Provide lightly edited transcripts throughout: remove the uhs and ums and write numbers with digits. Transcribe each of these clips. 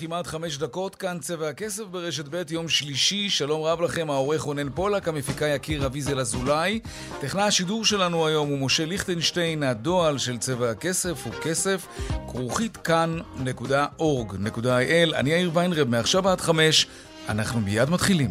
כמעט 5 דקות, כאן צבע הכסף ברשת ב' יום שלישי. שלום רב לכם, העורך רונן פולק, המפיקה יקיר אביזר זולאי. טכנאי השידור שלנו היום הוא משה ליכטנשטיין. הדואל של צבע הכסף הוא כסף@כאן.org.il. אני יאיר ויינרב, מעכשיו עד 5, אנחנו מיד מתחילים.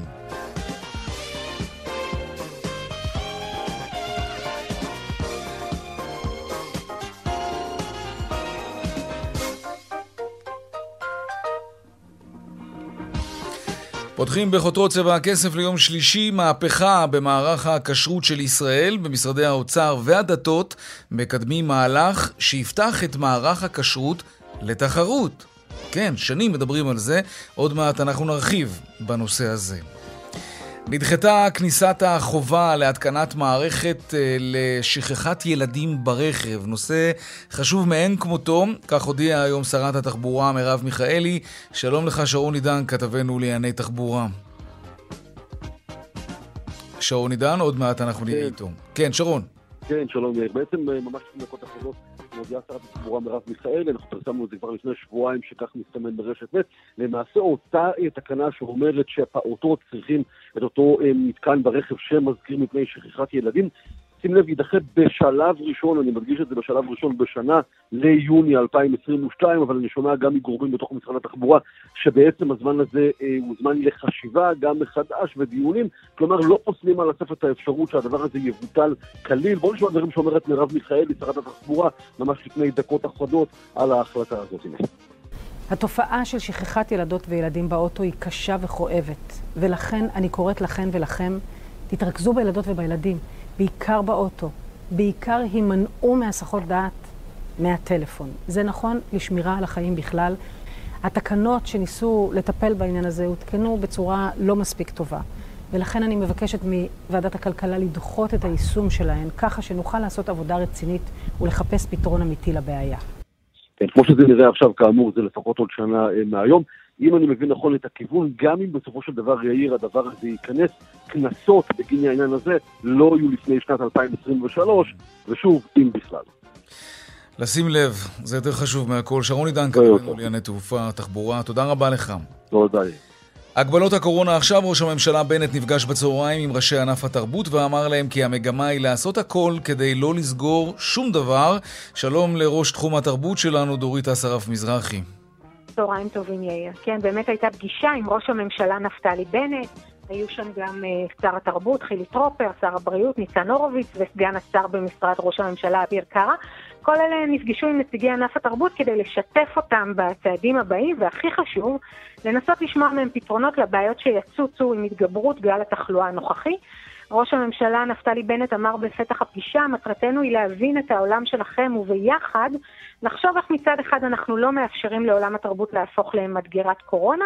פותחים בחותרות צבע הכסף ליום שלישי. מהפכה במערך הכשרות של ישראל. במשרדי האוצר והדתות מקדמים מהלך שיפתח את מערך הכשרות לתחרות. כן, שנים מדברים על זה, עוד מעט אנחנו נרחיב בנושא הזה. נדחתה כניסת החובה להתקנת מערכת לשכחת ילדים ברכב. נושא חשוב מאין כמותו, כך הודיעה היום שרת התחבורה מרב מיכאלי. שלום לך שרון עידן, כתבנו לענייני תחבורה. שרון עידן, עוד מעט אנחנו נהיה איתו. כן, שרון. כן, שלום. בעצם ממש דקות אחרונות מודיעה שרת התחבורה מרב מיכאלי, אנחנו פרסמנו את זה כבר לפני שבועיים שכך מסתמן ברשת ב', למעשה אותה תקנה שאומרת שהפעוטות צריכים את אותו מתקן ברכב שמזכיר מפני שכחת ילדים. שים לב, יידחה בשלב ראשון, אני מדגיש את זה בשלב ראשון, בשנה ליוני 2022, אבל אני שומע גם מגורמים בתוך משרד התחבורה, שבעצם הזמן הזה הוא זמן לחשיבה, גם מחדש ודיונים, כלומר לא פוסלים על הסף את האפשרות שהדבר הזה יבוטל כליל. בואו נשמע דברים שאומרת מרב מיכאלי, שרת התחבורה, ממש לפני דקות אחדות על ההחלטה הזאת. התופעה של שכחת ילדות וילדים באוטו היא קשה וכואבת, ולכן אני קוראת לכן ולכם, תתרכזו בילדות ובילדים, בעיקר באוטו, בעיקר הימנעו מהסחות דעת מהטלפון. זה נכון לשמירה על החיים בכלל. התקנות שניסו לטפל בעניין הזה הותקנו בצורה לא מספיק טובה, ולכן אני מבקשת מוועדת הכלכלה לדחות את היישום שלהן, ככה שנוכל לעשות עבודה רצינית ולחפש פתרון אמיתי לבעיה. כמו שזה נראה עכשיו, כאמור, זה לפחות עוד שנה מהיום. אם אני מבין נכון את הכיוון, גם אם בסופו של דבר יאיר הדבר הזה ייכנס, כנסות בגין העניין הזה לא יהיו לפני שנת 2023, ושוב, אם בכלל. לשים לב, זה יותר חשוב מהכל. שרון עידן, כתבנו לענייני תעופה, תחבורה, תודה רבה לך. תודה. הגבלות הקורונה עכשיו. ראש הממשלה בנט נפגש בצהריים עם ראשי ענף התרבות ואמר להם כי המגמה היא לעשות הכל כדי לא לסגור שום דבר. שלום לראש תחום התרבות שלנו, דורית הסרף-מזרחי. צהריים טובים יאיר. כן, באמת הייתה פגישה עם ראש הממשלה נפתלי בנט, היו שם גם שר התרבות חילי טרופר, שר הבריאות ניצן אורוביץ וסגן השר במשרד ראש הממשלה אביר קרה. כל אלה נפגשו עם נציגי ענף התרבות כדי לשתף אותם בצעדים הבאים, והכי חשוב, לנסות לשמוע מהם פתרונות לבעיות שיצוצו עם התגברות גל התחלואה הנוכחי. ראש הממשלה נפתלי בנט אמר בפתח הפגישה, מטרתנו היא להבין את העולם שלכם וביחד לחשוב איך מצד אחד אנחנו לא מאפשרים לעולם התרבות להפוך למדגרת קורונה,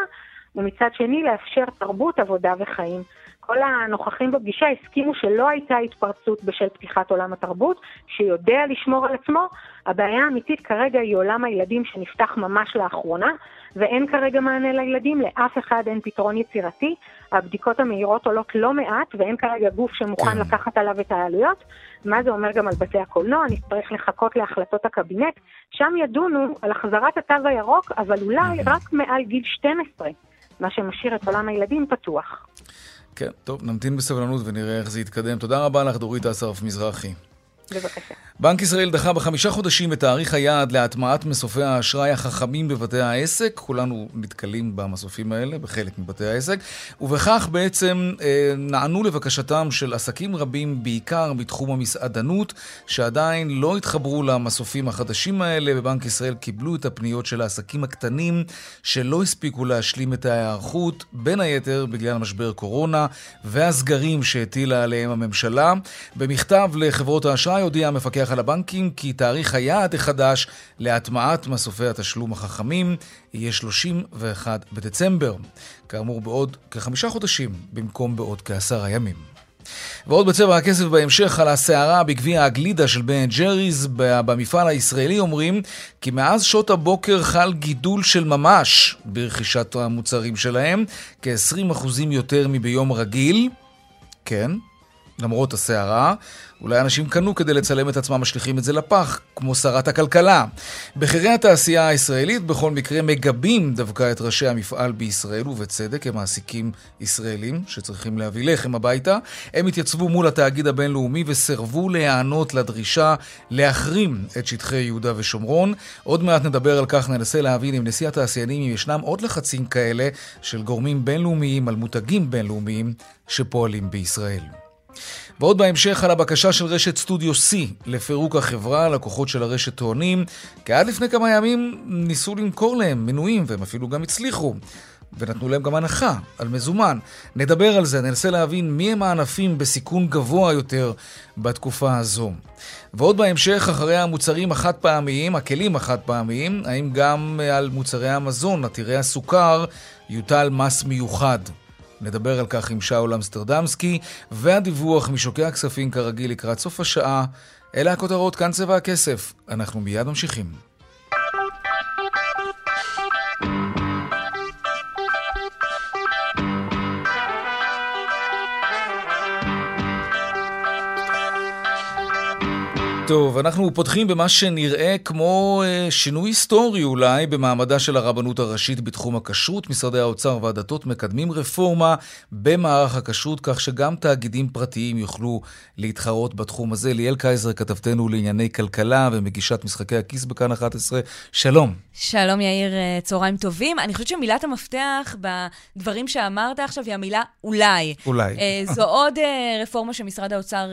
ומצד שני לאפשר תרבות, עבודה וחיים. כל הנוכחים בפגישה הסכימו שלא הייתה התפרצות בשל פתיחת עולם התרבות, שיודע לשמור על עצמו. הבעיה האמיתית כרגע היא עולם הילדים שנפתח ממש לאחרונה, ואין כרגע מענה לילדים, לאף אחד אין פתרון יצירתי. הבדיקות המהירות עולות לא מעט, ואין כרגע גוף שמוכן לקחת עליו את העלויות. מה זה אומר גם על בתי הקולנוע? נצטרך לחכות להחלטות הקבינט. שם ידונו על החזרת התו הירוק, אבל אולי רק מעל גיל 12, מה שמשאיר את עולם הילדים פתוח. כן, טוב, נמתין בסבלנות ונראה איך זה יתקדם. תודה רבה לך, דורית אסרף מזרחי. בבקשה. בנק ישראל דחה ב5 חודשים את תאריך היעד להטמעת מסופי האשראי החכמים בבתי העסק. כולנו נתקלים במסופים האלה, בחלק מבתי העסק, ובכך בעצם נענו לבקשתם של עסקים רבים, בעיקר בתחום המסעדנות, שעדיין לא התחברו למסופים החדשים האלה. בבנק ישראל קיבלו את הפניות של העסקים הקטנים שלא הספיקו להשלים את ההיערכות, בין היתר בגלל משבר קורונה והסגרים שהטילה עליהם הממשלה. במכתב לחברות האשראי הודיע המפקח על הבנקים כי תאריך היעד החדש להטמעת מסופי התשלום החכמים יהיה 31 בדצמבר, כאמור בעוד כ5 חודשים במקום בעוד כ10 ימים. ועוד בצבע הכסף בהמשך על הסערה בגביע הגלידה של בן ג'ריז. במפעל הישראלי אומרים כי מאז שעות הבוקר חל גידול של ממש ברכישת המוצרים שלהם, כ-20% יותר מביום רגיל. כן, למרות הסערה, אולי אנשים קנו כדי לצלם את עצמם משליכים את זה לפח, כמו שרת הכלכלה. בכירי התעשייה הישראלית בכל מקרה מגבים דווקא את ראשי המפעל בישראל, ובצדק. הם מעסיקים ישראלים שצריכים להביא לחם הביתה. הם התייצבו מול התאגיד הבינלאומי וסרבו להיענות לדרישה להחרים את שטחי יהודה ושומרון. עוד מעט נדבר על כך, ננסה להבין עם נשיא התעשיינים אם ישנם עוד לחצים כאלה של גורמים בינלאומיים על מותגים בינלאומיים שפועלים בישראל. ועוד בהמשך על הבקשה של רשת סטודיו C לפירוק החברה. לקוחות של הרשת טוענים כי עד לפני כמה ימים ניסו למכור להם מנויים, והם אפילו גם הצליחו ונתנו להם גם הנחה על מזומן. נדבר על זה, ננסה להבין מי הם הענפים בסיכון גבוה יותר בתקופה הזו. ועוד בהמשך אחרי המוצרים החד פעמיים, הכלים החד פעמיים, האם גם על מוצרי המזון עתירי הסוכר יוטל מס מיוחד. נדבר על כך עם שאול אמסטרדמסקי, והדיווח משוקי הכספים כרגיל לקראת סוף השעה. אלה הכותרות, כאן צבע הכסף. אנחנו מיד ממשיכים. טוב, אנחנו פותחים במה שנראה כמו שינוי היסטורי אולי במעמדה של הרבנות הראשית בתחום הכשרות. משרדי האוצר והדתות מקדמים רפורמה במערך הכשרות, כך שגם תאגידים פרטיים יוכלו להתחרות בתחום הזה. ליאל קייזר, כתבתנו לענייני כלכלה ומגישת משחקי הכיס בכאן 11. שלום. שלום יאיר, צהריים טובים. אני חושבת שמילת המפתח בדברים שאמרת עכשיו היא המילה אולי. אולי. זו עוד רפורמה שמשרד האוצר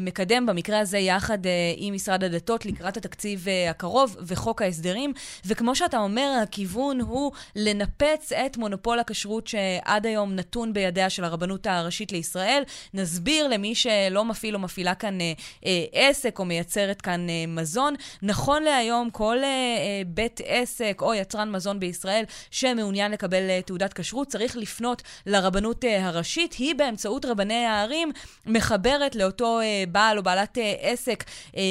מקדם, במקרה הזה יחד עם משרד הדתות, לקראת התקציב הקרוב וחוק ההסדרים. וכמו שאתה אומר, הכיוון הוא לנפץ את מונופול הכשרות שעד היום נתון בידיה של הרבנות הראשית לישראל. נסביר למי שלא מפעיל או מפעילה כאן עסק או מייצרת כאן מזון. נכון להיום כל בית עסק או יצרן מזון בישראל שמעוניין לקבל תעודת כשרות צריך לפנות לרבנות הראשית. היא באמצעות רבני הערים מחברת לאותו בעל או בעלת עסק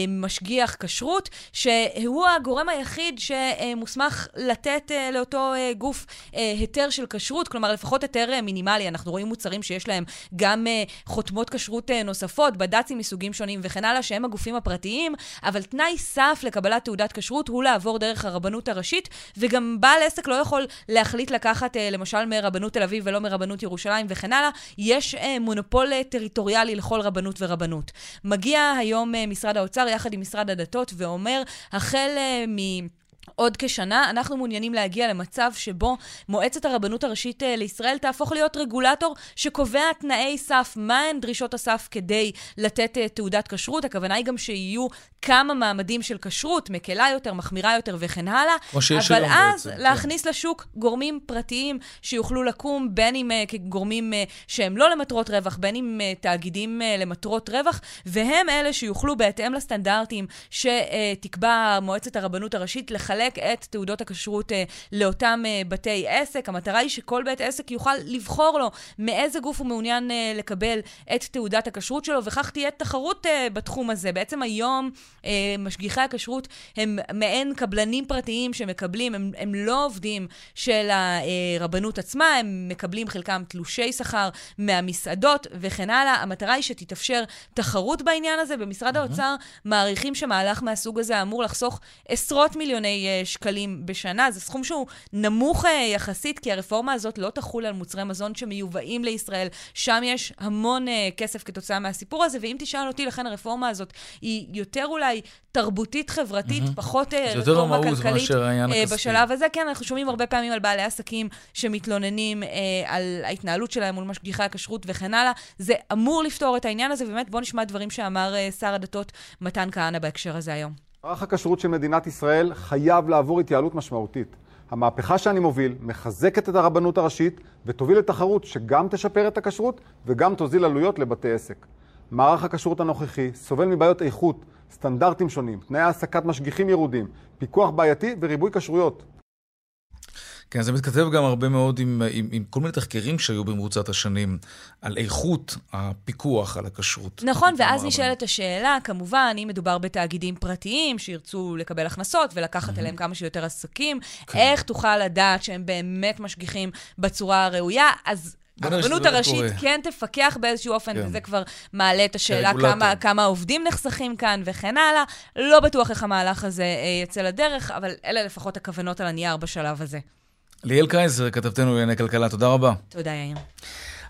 משגיח כשרות, שהוא הגורם היחיד שמוסמך לתת לאותו גוף היתר של כשרות, כלומר לפחות היתר מינימלי. אנחנו רואים מוצרים שיש להם גם חותמות כשרות נוספות, בד"צים מסוגים שונים וכן הלאה, שהם הגופים הפרטיים, אבל תנאי סף לקבלת תעודת כשרות הוא לעבור דרך הרבנות הראשית, וגם בעל עסק לא יכול להחליט לקחת למשל מרבנות תל אביב ולא מרבנות ירושלים וכן הלאה. יש מונופול טריטוריאלי לכל רבנות ורבנות. מגיע היום משרד האוצר יחד עם משרד הדתות ואומר, החל עוד כשנה, אנחנו מעוניינים להגיע למצב שבו מועצת הרבנות הראשית לישראל תהפוך להיות רגולטור שקובע תנאי סף, מהן דרישות הסף כדי לתת תעודת כשרות. הכוונה היא גם שיהיו כמה מעמדים של כשרות, מקלה יותר, מחמירה יותר וכן הלאה, אבל אז בעצם, להכניס לשוק גורמים פרטיים שיוכלו לקום, בין אם גורמים שהם לא למטרות רווח, בין אם תאגידים למטרות רווח, והם אלה שיוכלו בהתאם לסטנדרטים שתקבע מועצת הרבנות הראשית לחלק את תעודות הכשרות לאותם בתי עסק. המטרה היא שכל בית עסק יוכל לבחור לו מאיזה גוף הוא מעוניין לקבל את תעודת הכשרות שלו, וכך תהיה תחרות בתחום הזה. בעצם היום משגיחי הכשרות הם מעין קבלנים פרטיים שמקבלים, הם לא עובדים של הרבנות עצמה, הם מקבלים חלקם תלושי שכר מהמסעדות וכן הלאה. המטרה היא שתתאפשר תחרות בעניין הזה. במשרד האוצר מעריכים שמהלך מהסוג הזה אמור לחסוך עשרות מיליוני שקלים בשנה. זה סכום שהוא נמוך יחסית, כי הרפורמה הזאת לא תחול על מוצרי מזון שמיובאים לישראל. שם יש המון כסף כתוצאה מהסיפור הזה, ואם תשאל אותי, לכן הרפורמה הזאת היא יותר אולי תרבותית, חברתית, פחות רפורמה כלכלית בשלב הזה. כן, אנחנו שומעים הרבה פעמים על בעלי עסקים שמתלוננים על ההתנהלות שלהם מול משגיחי הכשרות וכן הלאה. זה אמור לפתור את העניין הזה, ובאמת בוא נשמע דברים שאמר שר הדתות מתן כהנא בהקשר הזה היום. מערך הכשרות של מדינת ישראל חייב לעבור התייעלות משמעותית. המהפכה שאני מוביל מחזקת את הרבנות הראשית ותוביל לתחרות שגם תשפר את הכשרות וגם תוזיל עלויות לבתי עסק. מערך הכשרות הנוכחי סובל מבעיות איכות, סטנדרטים שונים, תנאי העסקת משגיחים ירודים, פיקוח בעייתי וריבוי כשרויות. כן, זה מתכתב גם הרבה מאוד עם כל מיני תחקרים שהיו במרוצת השנים על איכות הפיקוח על הכשרות. נכון, ואז נשאלת השאלה, כמובן, אם מדובר בתאגידים פרטיים שירצו לקבל הכנסות ולקחת אליהם כמה שיותר עסקים, איך תוכל לדעת שהם באמת משגיחים בצורה הראויה? אז הרבנות הראשית כן תפקח באיזשהו אופן, וזה כבר מעלה את השאלה כמה עובדים נחסכים כאן וכן הלאה. לא בטוח איך המהלך הזה יצא לדרך, אבל אלה לפחות הכוונות על הנייר בשלב הזה. ליאל קייזר, כתבתנו לענייני כלכלה, תודה רבה. תודה, יאיר.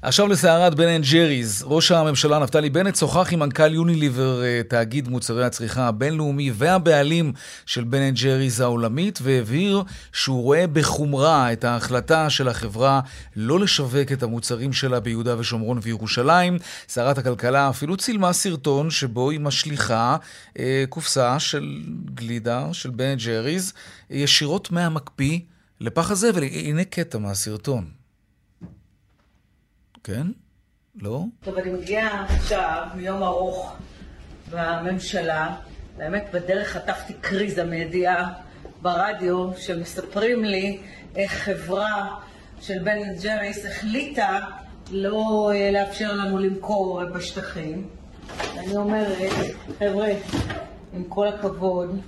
עכשיו לסערת בן & ג'ריז. ראש הממשלה נפתלי בנט שוחח עם מנכ"ל יוניליבר, תאגיד מוצרי הצריכה הבינלאומי והבעלים של בן & ג'ריז העולמית, והבהיר שהוא רואה בחומרה את ההחלטה של החברה לא לשווק את המוצרים שלה ביהודה ושומרון וירושלים. סערת הכלכלה אפילו צילמה סרטון שבו היא משליחה קופסה של גלידה של בן & ג'ריז ישירות מהמקפיא לפח הזה, והנה קטע מהסרטון. כן? לא? טוב, אני מגיעה עכשיו מיום ארוך בממשלה. באמת, בדרך חטפתי קריזה מידיעה ברדיו, שמספרים לי איך חברה של בן & ג'ריס החליטה לא לאפשר לנו למכור בשטחים. אני אומרת, חבר'ה, עם כל הכבוד,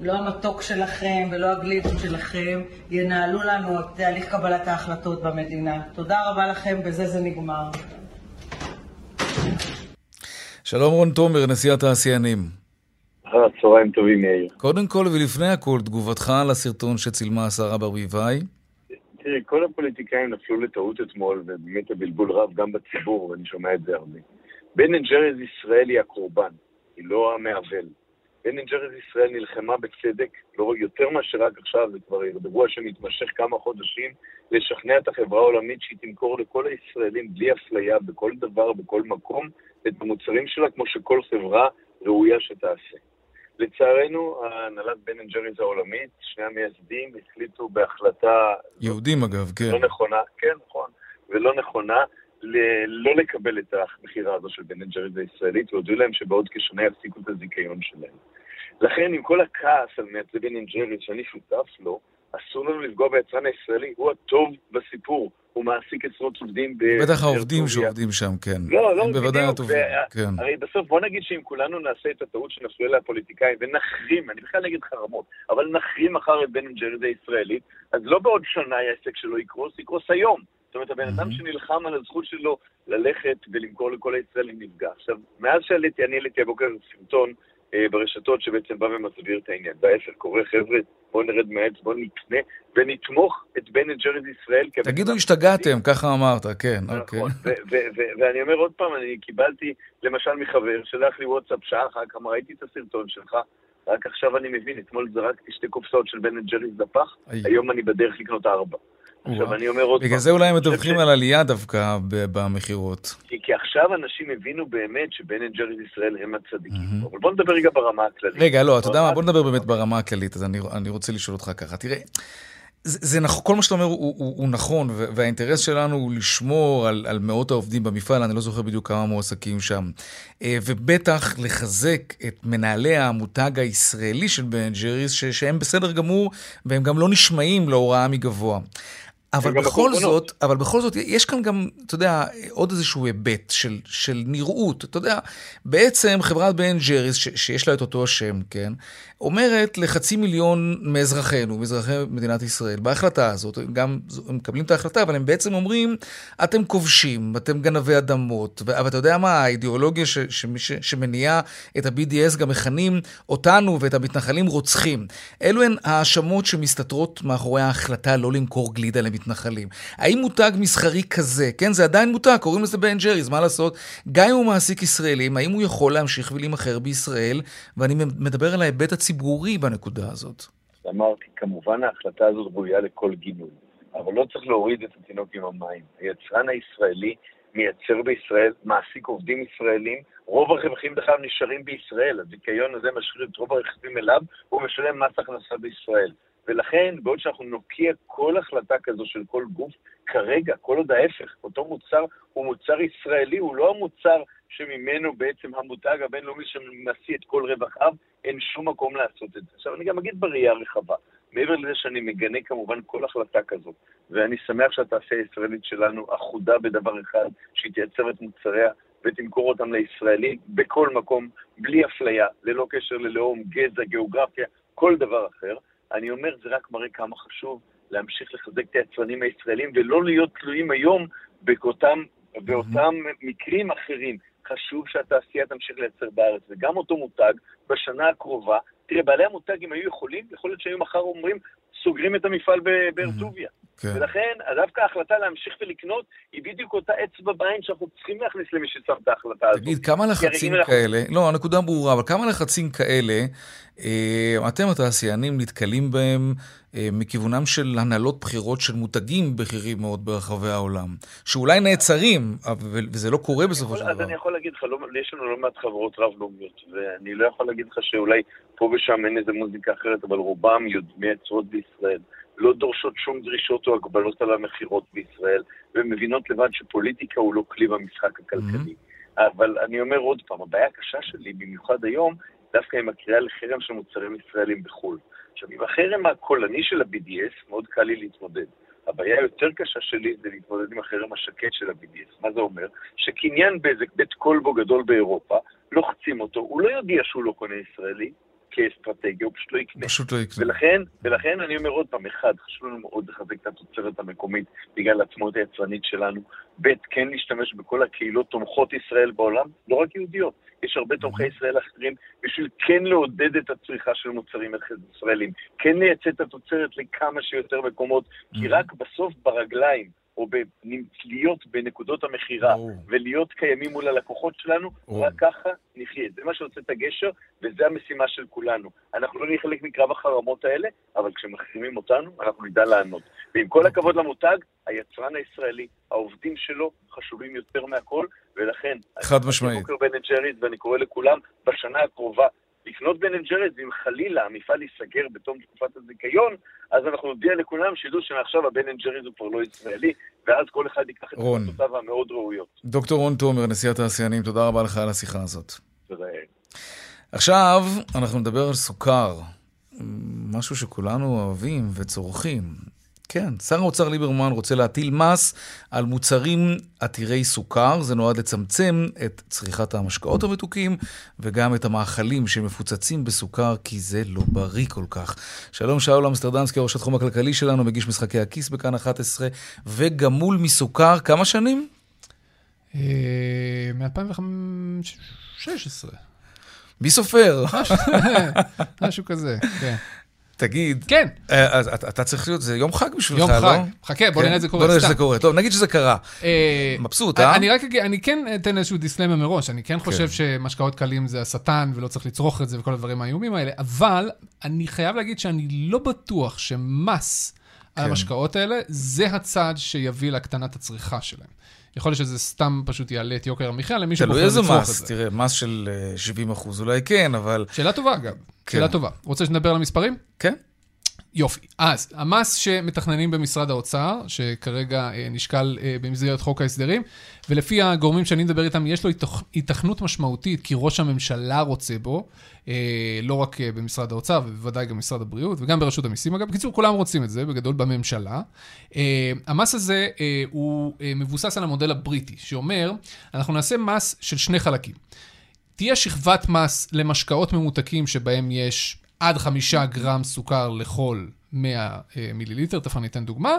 לא המתוק שלכם ולא הגלידות שלכם ינהלו לנו את תהליך קבלת ההחלטות במדינה. תודה רבה לכם, בזה זה נגמר. שלום רון תומר, נשיאת העשיינים. צהריים טובים, יאיר. קודם כל ולפני הכל, תגובתך על הסרטון שצילמה השרה ברביבאי? תראה, כל הפוליטיקאים נפלו לטעות אתמול, ובאמת הבלבול רב גם בציבור, ואני שומע את זה הרבה. בן & ג'ריז ישראל היא הקורבן, היא לא המעוול. בן & ג'ריז ישראל נלחמה בצדק, לא רק יותר מאשר רק עכשיו, זה כבר אירוע שמתמשך כמה חודשים, לשכנע את החברה העולמית שהיא תמכור לכל הישראלים בלי אפליה, בכל דבר, בכל מקום, את המוצרים שלה, כמו שכל חברה ראויה שתעשה. לצערנו, הנהלת בן & ג'ריז העולמית, שני המייסדים, החליטו בהחלטה... יהודים אגב, כן. לא נכונה, כן, נכון, ולא נכונה, לא לקבל את המחירה הזו של בן & ג'ריז הישראלית, והודיעו להם שבעוד כשנה יפסיקו את הזיכיון שלהם. לכן, עם כל הכעס על מייצג בן & ג'ריז שאני שותף לו, אסור לנו לפגוע ביצרן הישראלי, הוא הטוב בסיפור, הוא מעסיק עשרות עובדים בטח העובדים שעובדים שם, כן. לא, בדיוק. הרי בסוף, בוא נגיד שאם כולנו נעשה את הטעות שנפלו אליה הפוליטיקאים, ונחרים, אני בכלל נגיד חרמות, אבל נחרים אחר את בן & ג'ריז הישראלית, אז לא בעוד שנה העסק שלו יקרוס היום. זאת אומרת, הבן אדם שנלחם על הזכות שלו ללכת ולמכור לכל הישראלים נפגע. עכשיו, מאז שעליתי, אני עליתי הבוקר סרטון ברשתות שבעצם בא ומסביר את העניין. בעשר קורא, חבר'ה, בואו נרד מעץ, בואו נקנה ונתמוך את בן & ג'ריז ישראל. תגידו, השתגעתם, ככה אמרת, כן, אוקיי. ואני אומר עוד פעם, אני קיבלתי למשל מחבר, שלח לי וואטסאפ שעה אחר כך, ראיתי את הסרטון שלך, רק עכשיו אני מבין, אתמול זרקתי שתי קופסאות של בן & ג'ריז לפח, היום אני בדרך לקנות 4. עכשיו אני אומר עוד פעם. בגלל זה אולי הם מדווחים על עלייה דווקא במחירות. כי עכשיו אנשים הבינו באמת שבן & ג'ריז ישראל הם הצדיקים. אבל בוא נדבר רגע ברמה הכללית. רגע, לא, אתה יודע מה, בוא נדבר באמת ברמה הכללית, אז אני רוצה לשאול אותך ככה. תראה, כל מה שאתה אומר הוא נכון, והאינטרס שלנו הוא לשמור על מאות העובדים במפעל, אני לא זוכר בדיוק כמה מועסקים שם, ובטח לחזק את מנהלי המותג הישראלי של בן & ג'ריז, שהם בסדר גמור, והם גם לא נשמעים להוראה מגבוה. אבל בכל זאת, יש כאן גם, אתה יודע, עוד איזשהו היבט של נראות, אתה יודע, בעצם חברת בן & ג'ריז, שיש לה את אותו השם, כן, אומרת ל500,000 מאזרחינו, מאזרחי מדינת ישראל, בהחלטה הזאת, גם הם מקבלים את ההחלטה, אבל הם בעצם אומרים, אתם כובשים, אתם גנבי אדמות, אבל אתה יודע מה, האידיאולוגיה שמניעה את ה-BDS גם מכנים אותנו ואת המתנחלים רוצחים. אלו הן האשמות שמסתתרות מאחורי ההחלטה לא למכור גלידה למתנחלים. המתנחלים. האם מותג מסחרי כזה, כן, זה עדיין מותג, קוראים לזה בן ג'ריז, מה לעשות? גם אם הוא מעסיק ישראלים, האם הוא יכול להמשיך ולהימכר בישראל? ואני מדבר על ההיבט הציבורי בנקודה הזאת. אמרתי, כמובן ההחלטה הזאת בויה לכל גינוי, אבל לא צריך להוריד את התינוק עם המים. היצרן הישראלי מייצר בישראל, מעסיק עובדים ישראלים, רוב הרווחים בכלל נשארים בישראל, הזיכיון הזה משאיר את רוב הרכבים אליו, הוא משלם מס הכנסה בישראל. ולכן, בעוד שאנחנו נוקיע כל החלטה כזו של כל גוף, כרגע, כל עוד ההפך, אותו מוצר הוא מוצר ישראלי, הוא לא המוצר שממנו בעצם המותג הבינלאומי שמסיא את כל רווחיו, אין שום מקום לעשות את זה. עכשיו, אני גם אגיד בראייה רחבה, מעבר לזה שאני מגנה כמובן כל החלטה כזאת, ואני שמח שהתעשייה הישראלית שלנו אחודה בדבר אחד, שהיא תייצר את מוצריה ותמכור אותם לישראלים בכל מקום, בלי אפליה, ללא קשר ללאום, גזע, גיאוגרפיה, כל דבר אחר. אני אומר, זה רק מראה כמה חשוב להמשיך לחזק את היצרנים הישראלים, ולא להיות תלויים היום באותם מקרים אחרים. חשוב שהתעשייה תמשיך לייצר בארץ, וגם אותו מותג בשנה הקרובה, תראה, בעלי המותג, אם היו יכולים, יכול להיות שהיו מחר אומרים, סוגרים את המפעל בארטוביה. ולכן, דווקא ההחלטה להמשיך ולקנות, היא בדיוק אותה אצבע בעין שאנחנו צריכים להכניס למי שצריך את ההחלטה הזאת. תגיד, כמה לחצים כאלה, לא, הנקודה ברורה, אבל כמה לחצים כאלה, אתם התעשיינים נתקלים בהם מכיוונם של הנהלות בחירות של מותגים בכירים מאוד ברחבי העולם, שאולי נעצרים, וזה לא קורה בסופו של דבר. אז אני יכול להגיד לך, יש לנו לא מעט חברות רב-לאומיות, ואני לא יכול להגיד לך שאולי פה ושם אין איזה מוזיקה אחרת, אבל רובם מייצרות בישראל, לא דורשות שום דרישות או הגבלות על המחירות בישראל, ומבינות לבד שפוליטיקה הוא לא כלי במשחק הכלכלי. אבל אני אומר עוד פעם, הבעיה הקשה שלי, במיוחד היום, דווקא עם הקריאה לחרם של מוצרים ישראלים בחול. עכשיו, עם החרם הקולני של ה-BDS, מאוד קל לי להתמודד. הבעיה היותר קשה שלי זה להתמודד עם החרם השקט של ה-BDS. מה זה אומר? שקניין בזק, בית קולבו גדול באירופה, לוחצים אותו, הוא לא יודע שהוא לא קונה ישראלי, כאסטרטגיה, הוא פשוט לא יקנה. ולכן אני אומר עוד פעם, אחד, חשוב לנו מאוד לחזק את התוצרת המקומית בגלל העצמאות היצרנית שלנו, ב' כן להשתמש בכל הקהילות תומכות ישראל בעולם, לא רק יהודיות, יש הרבה תומכי ישראל אחרים, בשביל כן לעודד את הצריכה של מוצרים ישראלים, כן לייצא את התוצרת לכמה שיותר מקומות, כי רק בסוף ברגליים, או להיות בנקודות המחירה, ולהיות קיימים מול הלקוחות שלנו, רק ככה נחיה. זה מה שרוצה את הגשר, וזה המשימה של כולנו. אנחנו לא נחלק מקרב החרמות האלה, אבל כשמחרימים אותנו, אנחנו נדע לענות. ועם כל הכבוד למותג, היצרן הישראלי, העובדים שלו חשובים יותר מהכל, ולכן, חד משמעית. ואני קורא לכולם, בשנה הקרובה, לקנות בן אנד ג'ריז, ואם חלילה המפעל ייסגר בתום תקופת הזיכיון, אז אנחנו נודיע לכולם שידעו שמעכשיו הבן אנד ג'ריז הוא כבר לא ישראלי, ואז כל אחד ייקח את התוצאה המאוד ראויות. דוקטור רון תומר, נשיא התעשיינים, תודה רבה לך על השיחה הזאת. תודה. עכשיו אנחנו נדבר על סוכר, משהו שכולנו אוהבים וצורכים. כן, שר האוצר ליברמן רוצה להטיל מס על מוצרים עתירי סוכר, זה נועד לצמצם את צריכת המשקאות המתוקים וגם את המאכלים שמפוצצים בסוכר, כי זה לא בריא כל כך. שלום שאול אמסטרדמסקי, ראש התחום הכלכלי שלנו, מגיש משחקי הכיס בכאן 11, וגמול מסוכר כמה שנים? מ-2016. מי סופר? משהו כזה, כן. תגיד, כן. אז אתה צריך להיות, זה יום חג בשבילך, לא? יום חג, חכה, בוא נראה את זה קורה. בוא נראה את זה קורה, טוב, נגיד שזה קרה. מבסוט, אה? אני כן אתן איזשהו דיסליימר מראש, אני כן חושב שמשקאות קלים זה השטן, ולא צריך לצרוך את זה וכל הדברים האיומים האלה, אבל אני חייב להגיד שאני לא בטוח שמס על המשקאות האלה, זה הצעד שיביא להקטנת הצריכה שלהם. יכול להיות שזה סתם פשוט יעלה את יוקר המחיה, למישהו בוחר לצרוך את זה. תלוי איזה מס, תראה, מס של 70%, אולי כן, אבל... שאלה טובה, אגב. כן. שאלה טובה. רוצה שנדבר על המספרים? כן. יופי. אז, המס שמתכננים במשרד האוצר, שכרגע נשקל במסגרת חוק ההסדרים, ולפי הגורמים שאני מדבר איתם, יש לו התכנות משמעותית, כי ראש הממשלה רוצה בו, לא רק במשרד האוצר, ובוודאי גם במשרד הבריאות, וגם ברשות המיסים, אגב, בקיצור, כולם רוצים את זה, בגדול בממשלה. המס הזה הוא מבוסס על המודל הבריטי, שאומר, אנחנו נעשה מס של שני חלקים. תהיה שכבת מס למשקאות ממותקים, שבהם יש עד 5 גרם סוכר לכל 100 מיליליטר, תכף אני אתן דוגמה,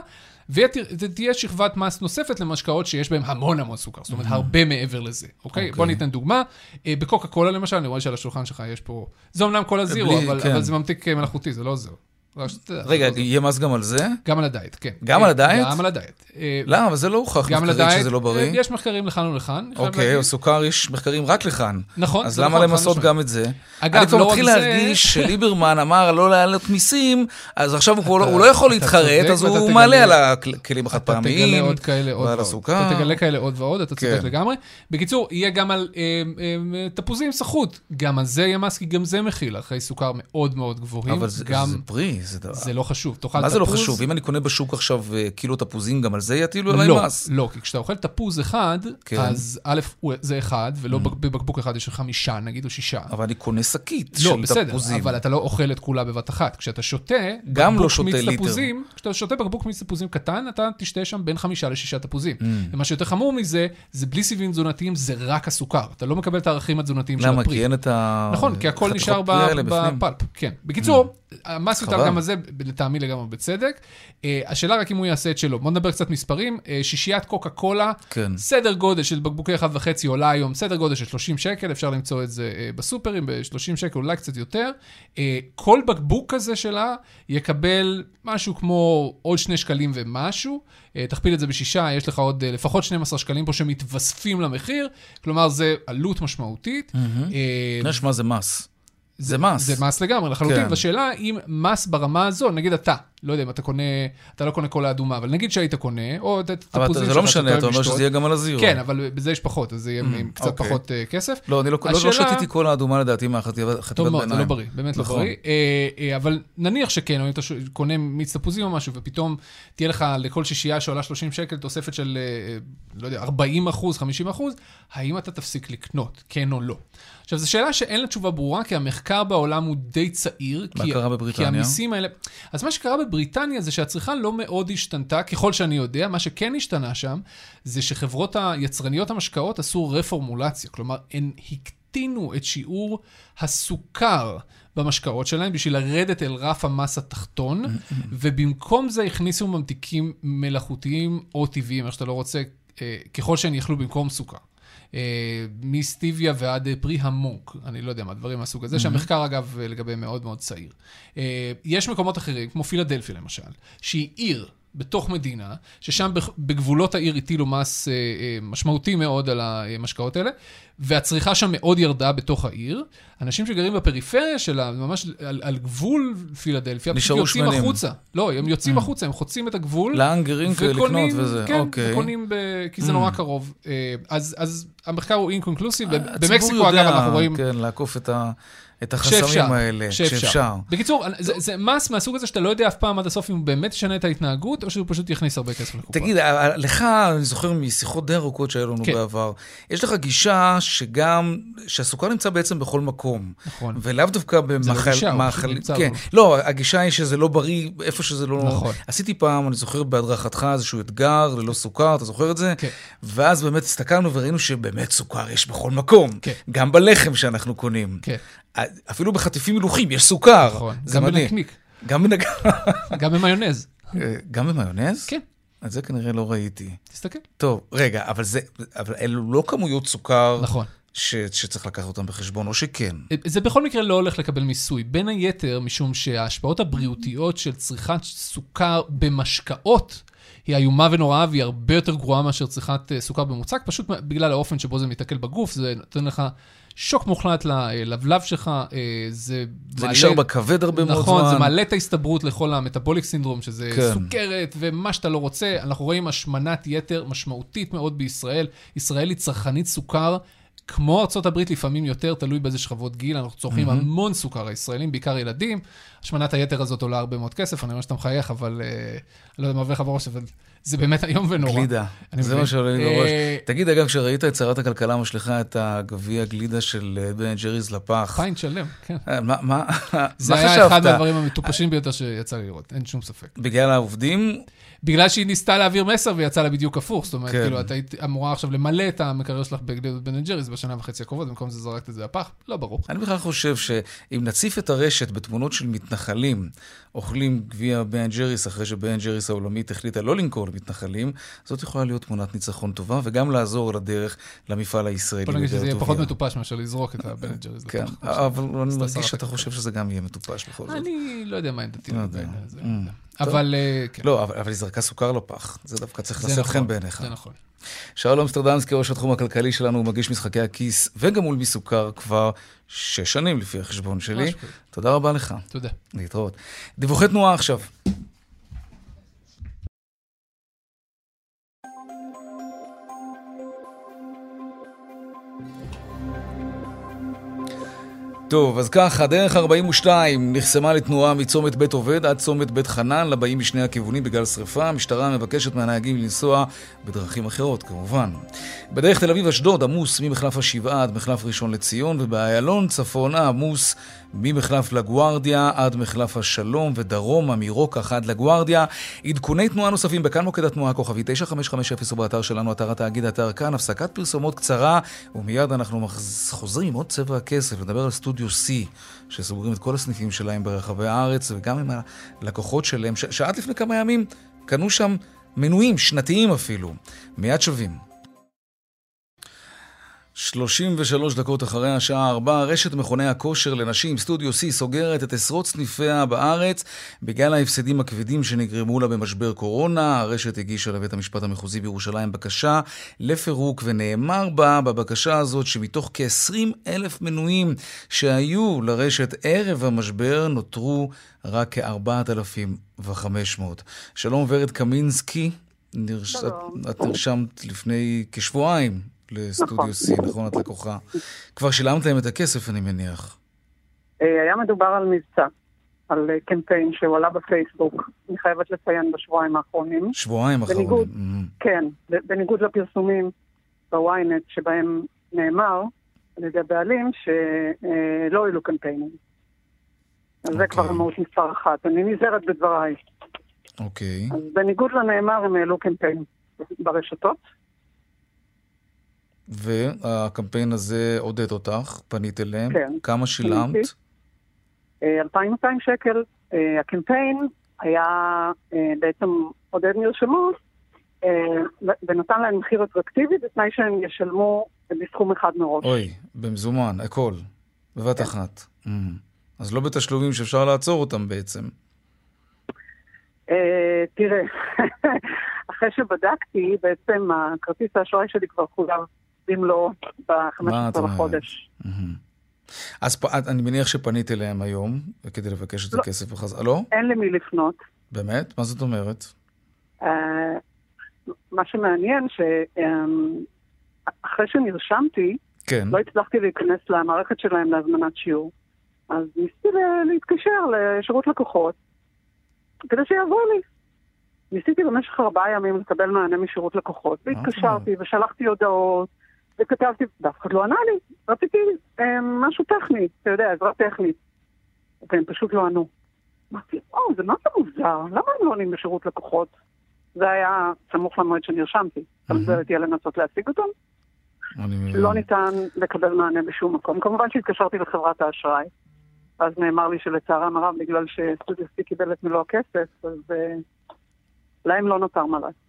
ותהיה שכבת מס נוספת למשקאות שיש בהם המון המון סוכר, זאת אומרת הרבה מעבר לזה, אוקיי? בוא ניתן דוגמה, בקוקה קולה למשל, אני רואה שעל השולחן שלך יש פה, זה אמנם קולה זירו, אבל זה ממתיק מלאכותי, זה לא זהו. רגע, יהיה מס גם על זה? גם על הדייט, כן. גם על הדייט? גם על הדייט. למה? אבל זה לא הוכח מחקרית שזה לא בריא. יש מחקרים לכאן ולכאן. אוקיי, או סוכר יש מחקרים רק לכאן. נכון. אז למה למסות גם את זה? אני כבר מתחיל להרגיש שליברמן אמר לא להעלות מיסים, אז עכשיו הוא לא יכול להתחרט, אז הוא מעלה על הכלים החד פעמיים, ועל הסוכר. אתה תגלה כאלה עוד ועוד, אתה צודק לגמרי. בקיצור, יהיה גם על תפוזים סחוט. גם על זה יהיה מס, כי גם זה מכיל אחרי סוכר מאוד מאוד גבוהים. אבל זה בריא. זה לא חשוב. מה זה לא חשוב? אם אני קונה בשוק עכשיו קילו תפוזים, גם על זה יטילו עליי מס? לא, כי כשאתה אוכל תפוז אחד, אז א', זה אחד, ולא בבקבוק אחד יש 5, נגיד, או 6. אבל אני קונה שקית של תפוזים. לא, בסדר, אבל אתה לא אוכל את כולה בבת אחת. כשאתה שותה בקבוק מיץ תפוזים, כשאתה שותה בקבוק מיץ תפוזים קטן, אתה תשתה שם בין 5 ל6 תפוזים. ומה שיותר חמור מזה, זה בלי סיבים תזונתיים, זה רק הסוכר. אתה לא מקבל את הערכים התזונתיים של הפרי. נכון, כי הכל נשאר בפלפ. כן. בקיצור, המס יותר גם הזה, לטעמי לגמרי בצדק. השאלה רק אם הוא יעשה את שלו. בוא נדבר קצת מספרים. שישיית קוקה קולה, סדר גודל של בקבוקי 1.5 עולה היום, סדר גודל של 30 שקל, אפשר למצוא את זה בסופרים, ב-30 שקל אולי קצת יותר. כל בקבוק כזה שלה יקבל משהו כמו עוד 2 שקלים ומשהו. תכפיל את זה ב6, יש לך עוד לפחות 12 שקלים פה שמתווספים למחיר. כלומר, זה עלות משמעותית. נשמע זה מס. זה מס. זה מס לגמרי, לחלוטין. והשאלה אם מס ברמה הזו, נגיד אתה, לא יודע אם אתה קונה, אתה לא קונה קולה אדומה, אבל נגיד שהיית קונה, או את התפוזים שלך. זה לא משנה, אתה אומר שזה יהיה גם על הזירו. כן, אבל בזה יש פחות, אז זה יהיה קצת פחות כסף. לא, אני לא שתיתי קולה אדומה לדעתי מהחטיבת ביניים. טוב מאוד, זה לא בריא, באמת לא בריא. אבל נניח שכן, או אם אתה קונה מיץ תפוזים או משהו, ופתאום תהיה לך לכל שישייה שעולה 30 שקל, תוספת של, לא יודע, 40%, 50%, האם אתה תפסיק לקנות, כן או לא? עכשיו, זו שאלה שאין לה תשובה ברורה, כי המחקר בעולם הוא די צעיר. מה קרה בבריטניה? כי המיסים האלה... אז מה שקרה בבריטניה זה שהצריכה לא מאוד השתנתה, ככל שאני יודע, מה שכן השתנה שם, זה שחברות היצרניות המשקאות עשו רפורמולציה, כלומר, הן הקטינו את שיעור הסוכר במשקאות שלהם, בשביל לרדת אל רף המס התחתון, ובמקום זה הכניסו ממתיקים מלאכותיים או טבעיים, מה שאתה לא רוצה, ככל שהן יאכלו במקום סוכר. מסטיביה ועד פרי המוק, אני לא יודע מה, דברים מהסוג הזה, שהמחקר אגב לגבי מאוד מאוד צעיר. יש מקומות אחרים, כמו פילדלפי למשל, שהיא עיר בתוך מדינה, ששם בגבולות העיר הטילו מס משמעותי מאוד על המשקאות האלה, והצריכה שם מאוד ירדה בתוך העיר. אנשים שגרים בפריפריה שלה, ממש על גבול פילדלפיה, פשוט יוצאים החוצה. לא, הם יוצאים החוצה, הם חוצים את הגבול. לאנגרים לקנות וזה, אוקיי. וקונים, כי זה נורא קרוב. אז המחקר הוא אינקונקלוסיב, במקסיקו אגב אנחנו רואים... כן, לעקוף את ה... את החסמים האלה, שאפשר. בקיצור, זה מס מהסוג הזה שאתה לא יודע אף פעם עד הסוף אם הוא באמת ישנה את ההתנהגות, או שהוא פשוט יכניס הרבה כסף לקופה. תגיד, לך, אני זוכר משיחות די ארוכות שהיה לנו בעבר, יש לך גישה שגם, שהסוכר נמצא בעצם בכל מקום. נכון. ולאו דווקא במאכל... לא, הגישה היא שזה לא בריא, איפה שזה לא... נכון. עשיתי פעם, אני זוכר בהדרכתך, איזשהו אתגר ללא סוכר, אתה זוכר את זה? כן. ואז באמת הסתכלנו וראינו שבאמת סוכר יש בכל מקום. גם בלחם שאנחנו קונים. כן. אפילו בחטיפים מלוחים, יש סוכר. נכון, גם בנקניק. גם במיונז. גם במיונז? כן. אז זה כנראה לא ראיתי. תסתכל. טוב, רגע, אבל אלו לא כמויות סוכר שצריך לקחת אותם בחשבון, או שכן. זה בכל מקרה לא הולך לקבל מיסוי. בין היתר, משום שההשפעות הבריאותיות של צריכת סוכר במשקאות, היא איומה ונוראה, והיא הרבה יותר גרועה מאשר צריכת סוכר במוצק, פשוט בגלל האופן שבו זה מתעכל בגוף, זה נותן לך שוק מוחלט ללבלב שלך, זה נשאר בכבד הרבה מאוד זמן. נכון, זה מעלה את ההסתברות לכל המטאבוליק סינדרום, שזה סוכרת ומה שאתה לא רוצה. אנחנו רואים השמנת יתר משמעותית מאוד בישראל. ישראל היא צרכנית סוכר, כמו ארצות הברית, לפעמים יותר, תלוי באיזה שכבות גיל, אנחנו צורכים המון סוכר הישראלים, בעיקר ילדים. השמנת היתר הזאת עולה הרבה מאוד כסף, אני אומר שאתה מחייך, אבל לא יודע מה עובר חברוש, אבל זה באמת היום ונורא. גלידה, זה מה שעולה לי בראש. תגיד, אגב, כשראית את שרת הכלכלה משליחה את הגביע הגלידה של בן ג'ריז לפח. פיינט שלם, כן. מה חשבת? זה היה אחד מהדברים המטופשים ביותר שיצא לראות, אין שום ספק. בגלל העובדים? בגלל שהיא ניסתה להעביר מסר ויצא לה בדיוק הפוך, זאת אומרת, כאילו, את היית אמורה עכשיו למלא את המקרר שלך בגלידת בן ג'ריז בשנה וחצי הקרובות, במקום זה זרקת את זה לפח, לא ברור. אני בכלל חושב שאם נציף את הרשת בתמונות של מתנחלים, אוכלים גביע בן ג'ריס אחרי שבן ג'ריס העולמית החליטה לא לנקול המתנחלים, זאת יכולה להיות תמונת ניצחון טובה, וגם לעזור לדרך למפעל הישראלי. בוא נגיד שזה יהיה פחות מטופש מאשר לזרוק את הבן ג'ריז. כן, אבל אני מרגיש שאתה חושב שזה גם יהיה מטופש בכל זאת. אני לא יודע מה עמדתי לבין זה. אבל... לא, אבל לזרקה סוכר לפח. זה דווקא צריך לעשות חן בעיניך. זה נכון. שאול אמסטרדמסקי, ראש התחום הכלכלי שלנו, הוא מגיש משחקי הכיס וגמול מסוכר כבר 6 שנים לפי החשבון שלי. תודה רבה לך. תודה. להתראות. דיווחי תנועה עכשיו. טוב, אז ככה, דרך 42 נחסמה לתנועה מצומת בית עובד עד צומת בית חנן, לבאים משני הכיוונים בגלל שריפה. המשטרה מבקשת מהנהגים לנסוע בדרכים אחרות, כמובן. בדרך תל אביב אשדוד, עמוס ממחלף השבעה עד מחלף ראשון לציון, ובאיילון צפונה עמוס ממחלף לגוארדיה עד מחלף השלום, ודרומה מרוקח עד לגוארדיה. עדכוני תנועה נוספים בכאן מוקד התנועה כוכבי 9550 ובאתר שלנו, אתר התאגיד, אתר כאן. הפסקת פרסומות קצרה, ומיד אנחנו חוזרים עם עוד צבע הכסף, נדבר על סטודיו C, שסוגרים את כל הסניפים שלהם ברחבי הארץ, וגם עם הלקוחות שלהם, שעד לפני כמה ימים קנו שם מנויים, שנתיים אפילו, מיד שווים. 33 דקות אחרי השעה 4, רשת מכוני הכושר לנשים, סטודיו C, סוגרת את עשרות סניפיה בארץ בגלל ההפסדים הכבדים שנגרמו לה במשבר קורונה. הרשת הגישה לבית המשפט המחוזי בירושלים בקשה לפירוק, ונאמר בה בבקשה הזאת שמתוך כ-20,000 מנויים שהיו לרשת ערב המשבר נותרו רק כ-4,500. שלום ורד קמינסקי, את נרשמת לפני כשבועיים. לסטודיו סי, נכון, את לקוחה. כבר שילמת להם את הכסף, אני מניח. היה מדובר על מבצע, על קמפיין שעולה בפייסבוק. אני חייבת לציין בשבועיים האחרונים. שבועיים האחרונים. כן, בניגוד לפרסומים בוויינט שבהם נאמר, על ידי הבעלים, שלא הילו קמפיינים. אז זה כבר המהות מספר אחת. אני נזהרת בדבריי. אוקיי. אז בניגוד לנאמר, הם העלו קמפיין ברשתות. והקמפיין הזה עודד אותך, פנית אליהם, כן. כמה שילמת? 2,200 שקל. הקמפיין היה בעצם עודד נרשמות, ונתן להם מחיר אטרקטיבי, בתנאי שהם ישלמו בסכום אחד מראש. אוי, במזומן, הכל, בבת אחת. אז לא בתשלומים שאפשר לעצור אותם בעצם. תראה, אחרי שבדקתי, בעצם הכרטיס האשראי שלי כבר חודר במלוא ב-15 לחודש. אז אני מניח שפנית אליהם היום, כדי לבקש את הכסף בחזרה, לא? אין למי לפנות. באמת? מה זאת אומרת? מה שמעניין, שאחרי שנרשמתי, לא הצלחתי להיכנס למערכת שלהם להזמנת שיעור. אז ניסיתי להתקשר לשירות לקוחות, כדי שיעבור לי. ניסיתי במשך 4 ימים לקבל מענה משירות לקוחות, והתקשרתי ושלחתי הודעות, וכתבתי, ואף אחד לא ענה לי, רציתי משהו טכני, אתה יודע, עזרה טכנית. והם פשוט לא ענו. אמרתי, זה מה זה מוזר, למה הם לא עונים בשירות לקוחות? זה היה סמוך למועד שנרשמתי, תמזרתי לנסות להשיג אותם. לא ניתן לקבל מענה בשום מקום. כמובן שהתקשרתי לחברת האשראי, אז נאמר לי שלצערם הרב, בגלל שסטודיו C קיבל את מלוא הכסף, אז... להם לא נותר מה לעשות.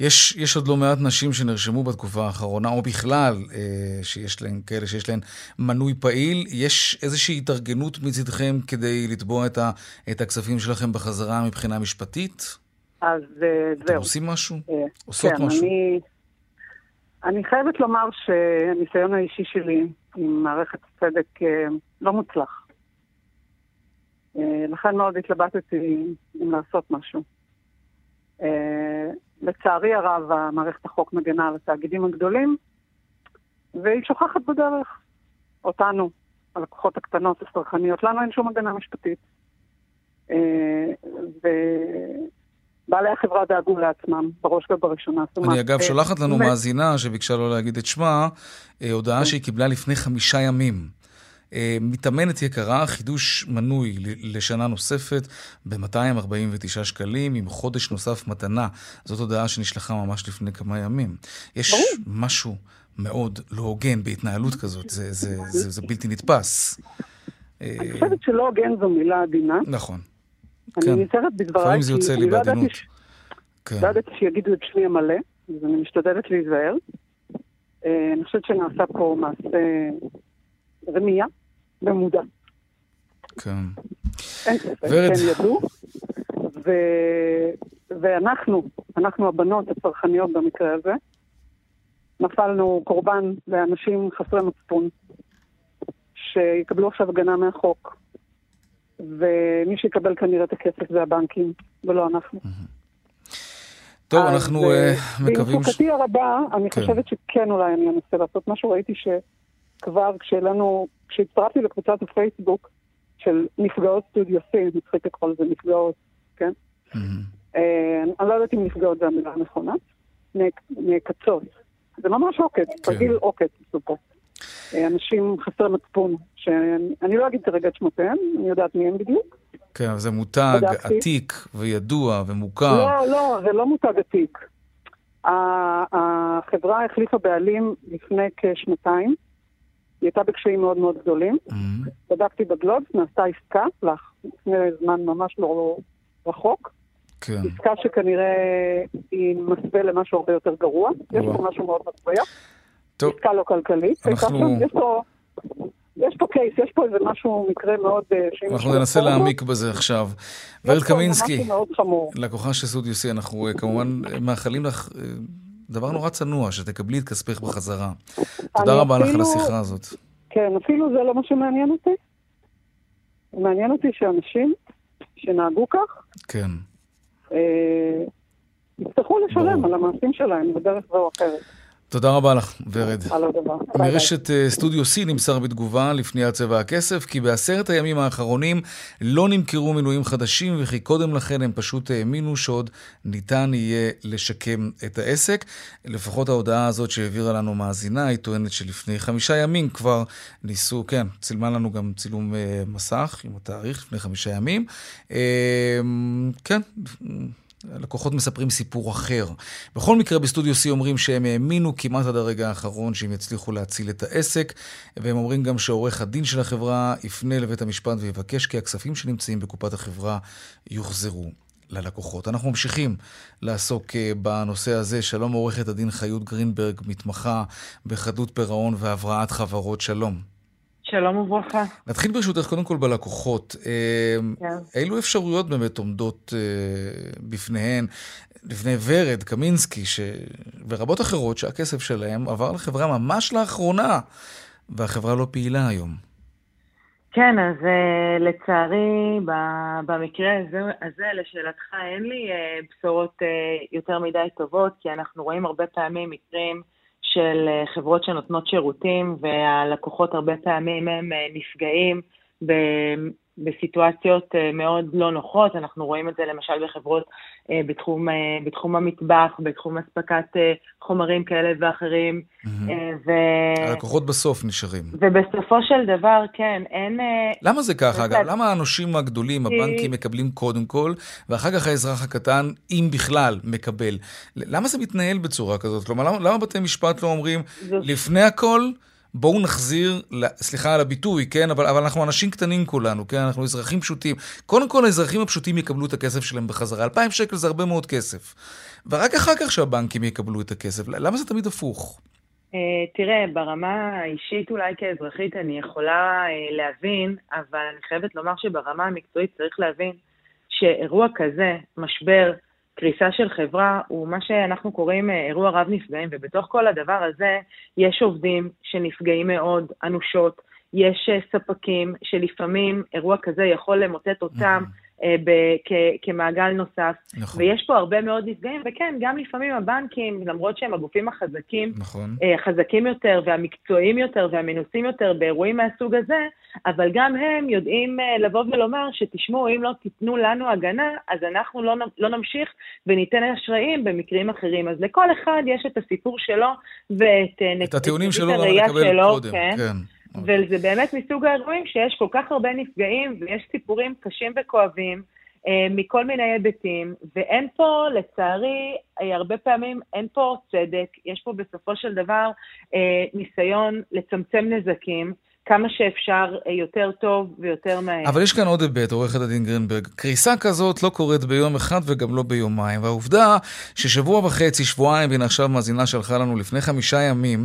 יש עוד לא מעט נשים שנרשמו בתקופה האחרונה, או בכלל, שיש להן כאלה, שיש להן מנוי פעיל. יש איזושהי התארגנות מצדכם כדי לתבוע את הכספים שלכם בחזרה מבחינה משפטית? אז זהו. אתם עושים משהו? עושות משהו? אני חייבת לומר שהניסיון האישי שלי עם מערכת הצדק לא מוצלח. לכן מאוד התלבטתי אם לעשות משהו. לצערי הרב, המערכת החוק מגנה על התאגידים הגדולים, והיא שוכחת בדרך אותנו, הלקוחות הקטנות הצרכניות. לנו אין שום מגנה משפטית. ובעלי החברה דאגו לעצמם, בראש ובראשונה. אני אגב שולחת לנו מאזינה שביקשה לא להגיד את שמה, הודעה שהיא קיבלה לפני 5 ימים. מתאמנת יקרה, חידוש מנוי לשנה נוספת ב-249 שקלים עם חודש נוסף מתנה. זאת הודעה שנשלחה ממש לפני כמה ימים. יש משהו מאוד לא הוגן בהתנהלות כזאת, זה בלתי נתפס. אני חושבת שלא הוגן זו מילה עדינה. נכון. אני נצטרת בדבריי, כי אני לא ידעתי דעדתי שיגידו את שמי המלא, אז אני משתדלת להיזהר. אני חושבת שנעשה פה מעשה רמייה במודע. כן. אין ספק, הם ידעו. ואנחנו הבנות הצרכניות במקרה הזה, נפלנו קורבן לאנשים חסרי מצפון, שיקבלו עכשיו הגנה מהחוק, ומי שיקבל כנראה את הכסף זה הבנקים, ולא אנחנו. טוב, אנחנו מקווים... עם חוקתי הרבה, אני חושבת שכן אולי אני אנסה לעשות משהו. ראיתי שכבר כשהצטרפתי לקבוצת הפייסבוק של נפגעות סטודיו סי, מצחיק לכל זה נפגעות, כן? אני לא יודעת אם נפגעות זה המילה הנכונה, נעקצות. זה ממש עוקץ, תרגיל עוקץ בסופו. אנשים חסר מצפון, שאני לא אגיד כרגע את שמותיהם, אני יודעת מי הם בדיוק. כן, זה מותג עתיק וידוע ומוכר. לא, זה לא מותג עתיק. החברה החליפה בעלים לפני כשנתיים, היא הייתה בקשיים מאוד מאוד גדולים, בדקתי בגלובס, נעשתה עסקה, לפני זמן ממש לא רחוק, עסקה שכנראה היא מסווה למשהו הרבה יותר גרוע, יש פה משהו מאוד מסווה, עסקה לא כלכלית, יש פה קייס, יש פה איזה משהו, מקרה מאוד... אנחנו ננסה להעמיק בזה עכשיו. ורד קמינסקי, לקוחה של סוד יוסי, אנחנו כמובן מאחלים לך דבר נורא צנוע, שתקבלי את כספך בחזרה. תודה רבה לך על השיחה הזאת. כן, אפילו זה לא משהו מעניין אותי. מעניין אותי שאנשים שנהגו כך, כן. יצטרכו לשלם על המעשים שלהם בדרך זו או אחרת. תודה רבה לך, ורד. מרשת סטודיו C נמסר בתגובה לפני צבע הכסף, כי בעשרת הימים האחרונים לא נמכרו מינויים חדשים, וכי קודם לכן הם פשוט האמינו שעוד ניתן יהיה לשקם את העסק. לפחות ההודעה הזאת שהעבירה לנו מאזינה, היא טוענת שלפני 5 ימים כבר ניסו, כן, צילמה לנו גם צילום מסך עם התאריך לפני 5 ימים. כן, לקוחות מספרים סיפור אחר. בכל מקרה, בסטודיו C אומרים שהם האמינו כמעט עד הרגע האחרון שהם יצליחו להציל את העסק, והם אומרים גם שעורך הדין של החברה יפנה לבית המשפט ויבקש כי הכספים שנמצאים בקופת החברה יוחזרו ללקוחות. אנחנו ממשיכים לעסוק בנושא הזה. שלום, עורכת הדין חיות גרינברג, מתמחה בחדות פירעון והבראת חברות. שלום. שלום וברכה. נתחיל ברשותך קודם כל בלקוחות. אילו אפשרויות באמת עומדות בפניהן, לפני ורד קמינסקי ורבות אחרות שהכסף שלהם עבר לחברה ממש לאחרונה, והחברה לא פעילה היום? כן, אז לצערי במקרה הזה, לשאלתך, אין לי בשורות יותר מדי טובות, כי אנחנו רואים הרבה פעמים מקרים של חברות שנותנות שירותים, והלקוחות הרבה פעמים הם נפגעים בסיטואציות מאוד לא נוחות. אנחנו רואים את זה למשל בחברות בתחום המטבח, בתחום הספקת חומרים כאלה ואחרים. הלקוחות בסוף נשארים. ובסופו של דבר, כן, אין... למה זה ככה? למה האנשים הגדולים, הבנקים, מקבלים קודם כל, ואחר כך האזרח הקטן, אם בכלל, מקבל? למה זה מתנהל בצורה כזאת? כלומר, למה בתי משפט לא אומרים, לפני הכל... בואו נחזיר, סליחה על הביטוי, כן? אבל אנחנו אנשים קטנים כולנו, כן? אנחנו אזרחים פשוטים. קודם כל, האזרחים הפשוטים יקבלו את הכסף שלהם בחזרה. 2,000 שקל זה הרבה מאוד כסף. ורק אחר כך שהבנקים יקבלו את הכסף. למה זה תמיד הפוך? תראה, ברמה האישית אולי כאזרחית אני יכולה להבין, אבל אני חייבת לומר שברמה המקצועית צריך להבין שאירוע כזה, משבר, קריסה של חברה, הוא מה שאנחנו קוראים אירוע רב נפגעים, ובתוך כל הדבר הזה יש עובדים שנפגעים מאוד אנושות, יש ספקים שלפעמים אירוע כזה יכול למוטט אותם כמעגל נוסף, נכון. ויש פה הרבה מאוד נפגעים, וכן, גם לפעמים הבנקים, למרות שהם הגופים החזקים, נכון. חזקים יותר, והמקצועיים יותר, והמנוסים יותר באירועים מהסוג הזה, אבל גם הם יודעים לבוא ולומר שתשמעו, אם לא תיתנו לנו הגנה, אז אנחנו לא נמשיך וניתן אשראים במקרים אחרים. אז לכל אחד יש את הסיפור שלו, ואת הטיעונים שלו, הראייה שלו, קודם, כן. כן. וזה באמת מסוג האירועים שיש כל כך הרבה נפגעים, ויש סיפורים קשים וכואבים מכל מיני היבטים, ואין פה, לצערי, הרבה פעמים אין פה צדק, יש פה בסופו של דבר ניסיון לצמצם נזקים, כמה שאפשר יותר טוב ויותר מהר. אבל יש כאן עוד היבט, עורכת הדין גרינברג, קריסה כזאת לא קורית ביום אחד וגם לא ביומיים, והעובדה ששבוע וחצי, שבועיים, הנה עכשיו מאזינה שלחה לנו לפני 5 ימים,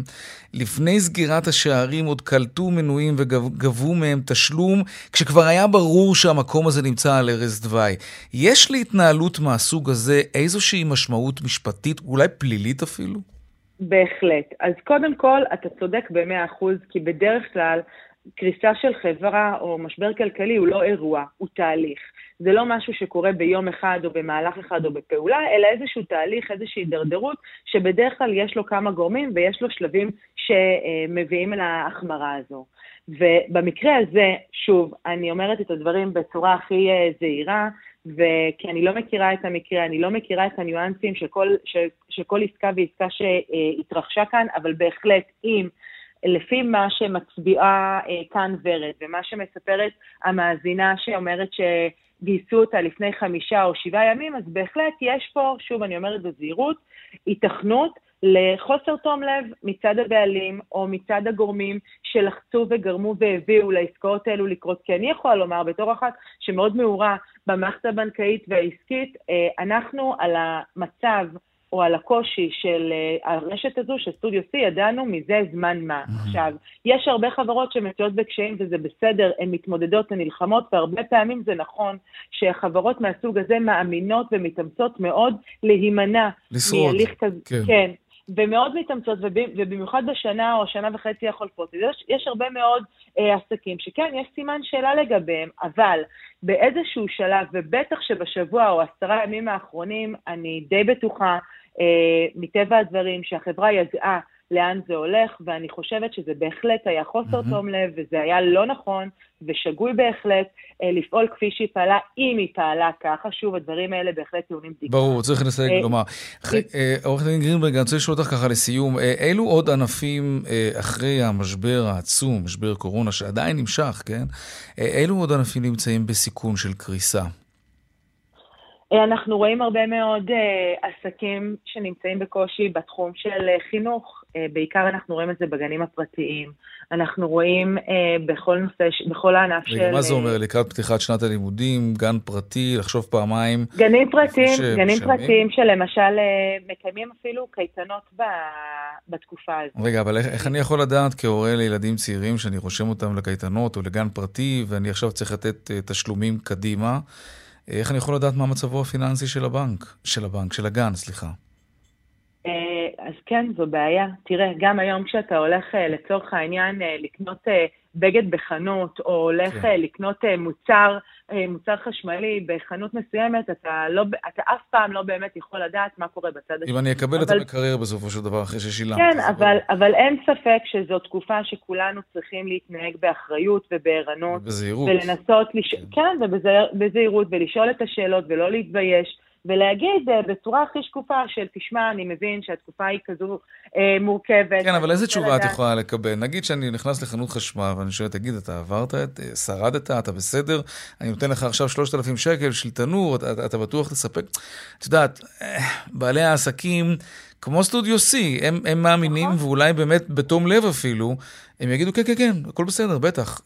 לפני סגירת השערים עוד קלטו מנויים וגבו מהם תשלום, כשכבר היה ברור שהמקום הזה נמצא על ערש דווי. יש להתנהלות מהסוג הזה איזושהי משמעות משפטית, אולי פלילית אפילו? בהחלט. אז קודם כל, אתה צודק ב-100%, כי בדרך כלל, קריסה של חברה או משבר כלכלי הוא לא אירוע, הוא תהליך. זה לא משהו שקורה ביום אחד או במהלך אחד או בפעולה, אלא איזשהו תהליך, איזושהי הידרדרות, שבדרך כלל יש לו כמה גורמים ויש לו שלבים שמביאים להחמרה הזו. ובמקרה הזה, שוב, אני אומרת את הדברים בצורה הכי זהירה, וכי אני לא מכירה את המקרה, אני לא מכירה את הניואנסים של כל עסקה ועסקה שהתרחשה כאן, אבל בהחלט אם לפי מה שמצביעה כאן ורד, ומה שמספרת המאזינה שאומרת שגייסו אותה לפני 5 או 7 ימים, אז בהחלט יש פה, שוב אני אומרת בזהירות, התכנות לחוסר תום לב מצד הבעלים או מצד הגורמים שלחצו וגרמו והביאו לעסקאות אלו לקרות, כי אני יכולה לומר בתור אחת שמאוד מעורה במערכת הבנקאית והעסקית, אנחנו על המצב או על הקושי של הרשת הזו של סטודיו C ידענו מזה זמן מה. עכשיו, יש הרבה חברות שמתמודדות בקשיים וזה בסדר, הן מתמודדות ונלחמות, והרבה פעמים זה נכון שהחברות מהסוג הזה מאמינות ומתאמצות מאוד להימנע מהליך כזה. כן. ומאוד מתאמצות, ובמיוחד בשנה או שנה וחצי החולפות. יש הרבה מאוד עסקים שכן, יש סימן שאלה לגביהם, אבל באיזשהו שלב, ובטח שבשבוע או 10 ימים האחרונים, אני די בטוחה מטבע הדברים שהחברה ידעה לאן זה הולך, ואני חושבת שזה בהחלט היה חוסר תום לב, וזה היה לא נכון, ושגוי בהחלט לפעול כפי שהיא פעלה, אם היא פעלה ככה. שוב, הדברים האלה בהחלט טעונים בדיקה. ברור, צריך לנסייג ולומר. עורכת הדין גרינברג, אני רוצה לשאול אותך ככה לסיום, אילו עוד ענפים אחרי המשבר העצום, משבר קורונה, שעדיין נמשך, כן? אילו עוד ענפים נמצאים בסיכון של קריסה? אנחנו רואים הרבה מאוד עסקים שנמצאים בקושי בתחום של חינוך, בעיקר אנחנו רואים את זה בגנים הפרטיים, אנחנו רואים בכל נושא, בכל הענף של... רגע, מה זה אומר? לקראת פתיחת שנת הלימודים, גן פרטי, לחשוב פעמיים... גנים פרטיים, גנים פרטיים שלמשל מקיימים אפילו קייטנות בתקופה הזאת. רגע, אבל איך אני יכול לדעת כהורה לילדים צעירים שאני רושם אותם לקייטנות או לגן פרטי ואני עכשיו צריך לתת תשלומים קדימה, איך אני יכול לדעת מה מצבו הפיננסי של הבנק? של הגן, סליחה. אז כן, זו בעיה. תראה, גם היום כשאתה הולך לצורך העניין לקנות בגד בחנות, או הולך לקנות מוצר חשמלי בחנות מסוימת, אתה אף פעם לא באמת יכול לדעת מה קורה בצד השני. אם אני אקבל את המקרר בסופו של דבר אחרי ששילמת. כן, אבל אין ספק שזו תקופה שכולנו צריכים להתנהג באחריות ובערנות. ובזהירות. ולנסות, כן, ובזהירות, ולשאול את השאלות ולא להתבייש. ולהגיד בצורה הכי שקופה של תשמע, אני מבין שהתקופה היא כזו מורכבת. כן, אבל איזה תשובה את יכולה לקבל? נגיד שאני נכנס לחנות חשמל ואני שואל, תגיד, אתה עברת, שרדת, אתה בסדר? אני נותן לך עכשיו 3,000 שקל של תנור, אתה בטוח תספק? את יודעת, בעלי העסקים, כמו סטודיו C, הם מאמינים, ואולי באמת בתום לב אפילו, הם יגידו, כן, כן, כן, הכל בסדר, בטח.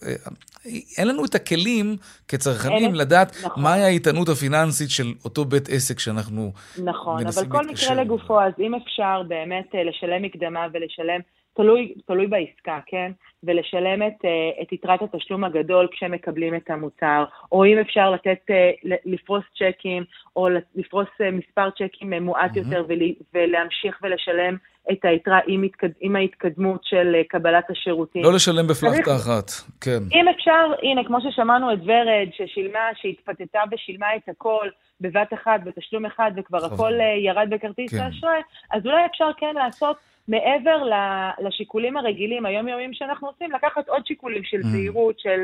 אין לנו את הכלים כצרכנים לדעת מהי ההתענות הפיננסית של אותו בית עסק שאנחנו מנסים להתקשר. נכון, אבל כל מקרה לגופו, אז אם אפשר באמת לשלם מקדמה ולשלם, תלוי בעסקה, כן? ולשלם את יתרת התשלום הגדול כשמקבלים את המוצר, או אם אפשר לפרוס צ'קים, או לפרוס מספר צ'קים מועט יותר, ולהמשיך ולשלם את היתרה עם ההתקדמות של קבלת השירותים. לא לשלם בפלחתה אחת, כן. אם אפשר, הנה, כמו ששמענו את ורד, שהתפתתה ושילמה את הכל, בבת אחת, בתשלום אחד, וכבר הכל ירד בכרטיס האשראי, אז אולי אפשר כן לעשות מעבר לשיקולים הרגילים, היום-יומיים שאנחנו עושים, לקחת עוד שיקולים של זהירות, של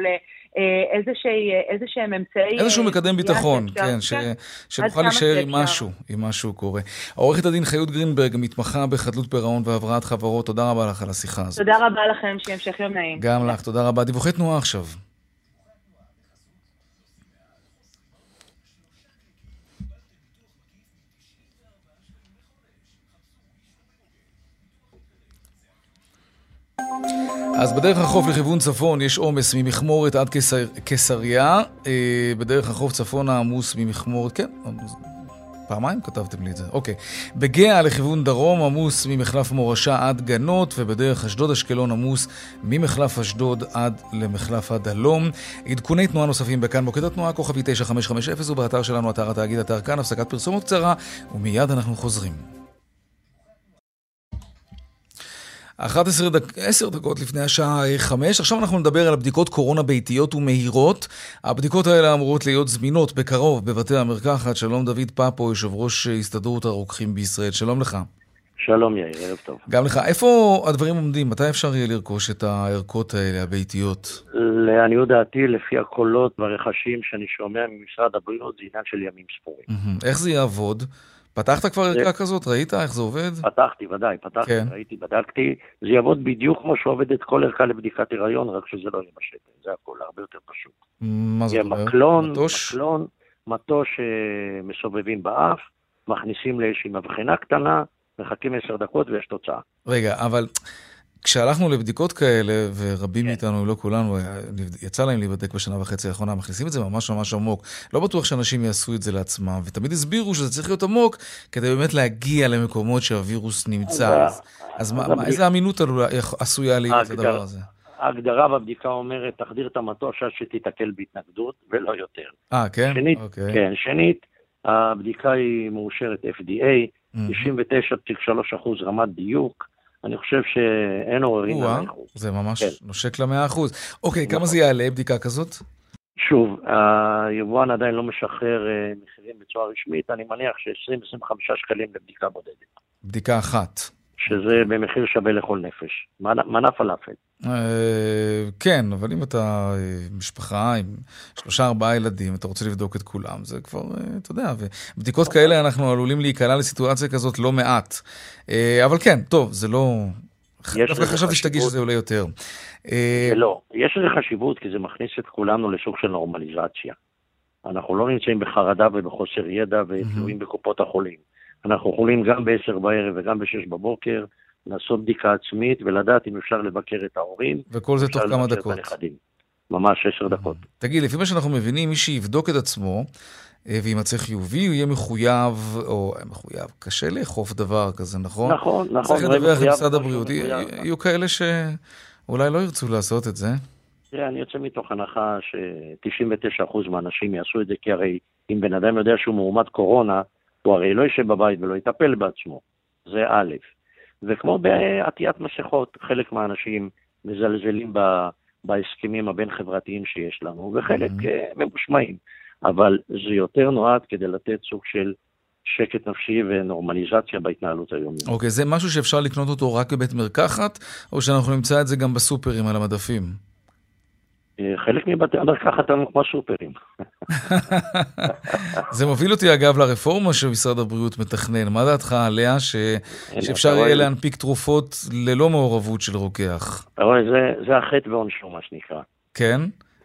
איזשהם אמצעי... איזשהו מקדם ביטחון, כן, שנוכל להישאר עם משהו קורה. עורכת הדין חיות גרינברג, מתמחה בחדלות פירעון והבראת חברות, תודה רבה לך על השיחה הזאת. תודה רבה לכם, שימשך יום נעים. גם לך, תודה רבה. דיווחי תנועה עכשיו. אז בדרך החוף לכיוון צפון יש עומס ממחמורת עד קיסריה, בדרך החוף צפון העמוס ממחמורת, כן, פעמיים כתבתם לי את זה, אוקיי. בגאה לכיוון דרום עמוס ממחלף מורשה עד גנות, ובדרך אשדוד אשקלון עמוס ממחלף אשדוד עד למחלף הדלום. עדכוני תנועה נוספים בכאן מוקד התנועה, כוכבי 9550, ובאתר שלנו, אתר התאגיד, אתר כאן. הפסקת פרסומות קצרה, ומיד אנחנו חוזרים. 10 דקות לפני השעה 5, עכשיו אנחנו נדבר על בדיקות קורונה ביתיות ומהירות. הבדיקות האלה אמורות להיות זמינות בקרוב בבתי המרקחת. שלום דוד פאפו, יושב ראש הסתדרות הרוקחים בישראל, שלום לך. שלום יאיר, ערב טוב. גם לך, איפה הדברים עומדים? מתי אפשר יהיה לרכוש את הערכות האלה, הביתיות? לעניות דעתי, לפי הקולות והרכשים שאני שומע ממשרד הבריאות, זה עניין של ימים ספורים. איך זה יעבוד? פתחת כבר ערכה כזאת? ראית איך זה עובד? פתחתי, ודאי. פתחתי, כן. ראיתי, בדקתי. זה יעבוד בדיוק כמו שעובדת כל ערכה לבדיקת היריון, רק שזה לא יהיה בשטן. זה הכל, הרבה יותר פשוט. מה זאת אומרת? מקלון, מטוש מסובבים באף, מכניסים לאיזושהי מבחנה קטנה, מחכים 10 דקות ויש תוצאה. רגע, אבל כשהלכנו לבדיקות כאלה, ורבים מאיתנו, לא כולנו, יצא להם להיבדק בשנה וחצי האחרונה, מכניסים את זה ממש ממש עמוק. לא בטוח שאנשים יעשו את זה לעצמם, ותמיד הסבירו שזה צריך להיות עמוק, כדי באמת להגיע למקומות שהווירוס נמצא. אז איזה אמינות עשויה לי את הדבר הזה? ההגדרה בבדיקה אומרת, תחדיר את המטוש שתתקל בהתנגדות, ולא יותר. כן? כן, שנית, הבדיקה היא מאושרת FDA, 99.3% רמת דיוק, אני חושב שאין עוררים. זה ממש נושק ל100%. אוקיי, כמה זה יעלה בדיקה כזאת? שוב, היבואן עדיין לא משחרר מחירים בצורה רשמית, אני מניח ש20-25 שקלים לבדיקה בודדת. בדיקה אחת. שזה במחיר שווה לכל נפש. מנה פלאפל. כן, אבל אם אתה משפחה עם 3-4 ילדים, אתה רוצה לבדוק את כולם, זה כבר, אתה יודע, ובדיקות כאלה אנחנו עלולים להיקלע לסיטואציה כזאת לא מעט. אבל כן, טוב, זה לא... דווקא חשבתי שתגיד שזה עולה יותר. לא, יש לזה חשיבות, כי זה מכניס את כולנו לסוג של נורמליזציה. אנחנו לא נמצאים בחרדה ובחוסר ידע ותלויים בקופות החולים. אנחנו יכולים גם ב10 בערב וגם ב6 בבוקר, לעשות בדיקה עצמית ולדעת אם אפשר לבקר את ההורים. וכל זה תוך כמה דקות. ממש 10 דקות. תגיד, לפי מה שאנחנו מבינים, מי שיבדוק את עצמו, וימצא חיובי, הוא יהיה מחויב, או מחויב, קשה לאכוף דבר כזה, נכון? נכון, נכון. צריך לדווח למשרד הבריאות. יהיו כאלה שאולי לא ירצו לעשות את זה. תראה, אני יוצא מתוך הנחה ש-99% מהאנשים יעשו את זה, כי הרי אם בן אדם יודע שהוא מועמד קורונה, הוא הרי לא יישב בבית ולא יטפל בעצמו. זה א'. וכמו בעטיית מסכות, חלק מהאנשים מזלזלים בהסכמים הבין חברתיים שיש לנו, וחלק ממושמעים. אבל זה יותר נועד כדי לתת סוג של שקט נפשי ונורמליזציה בהתנהלות היומית. אוקיי, זה משהו שאפשר לקנות אותו רק בבית מרקחת, או שאנחנו נמצא את זה גם בסופרים על המדפים? חלק מבתי המרקחת הם כמו סופרים. זה מוביל אותי אגב לרפורמה שמשרד הבריאות מתכנן. מה דעתך עליה שאפשר יהיה להנפיק תרופות ללא מעורבות של רוקח? זה החטא ועונשו מה שנקרא. כן?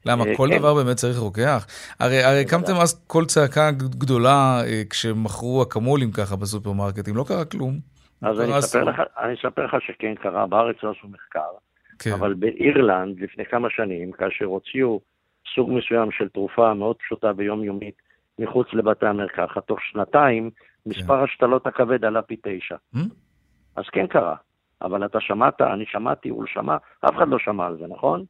למה? כל דבר באמת צריך רוקח? הרי קמתם אז כל צעקה גדולה כשמכרו הקמולים ככה בסופרמרקטים. לא קרה כלום. אז אני אספר לך שכן קרה. בארץ עשו מחקר. אבל באירלנד, לפני כמה שנים, כאשר הוציאו סוג מסוים של תרופה מאוד פשוטה ויומיומית מחוץ לבתי המרקחת, תוך 2 מספר השתלות הכבד עלה פי 9. אז כן קרה, אבל אתה שמעת, אני שמעתי, הוא שמע, אף אחד לא שמע על זה, נכון?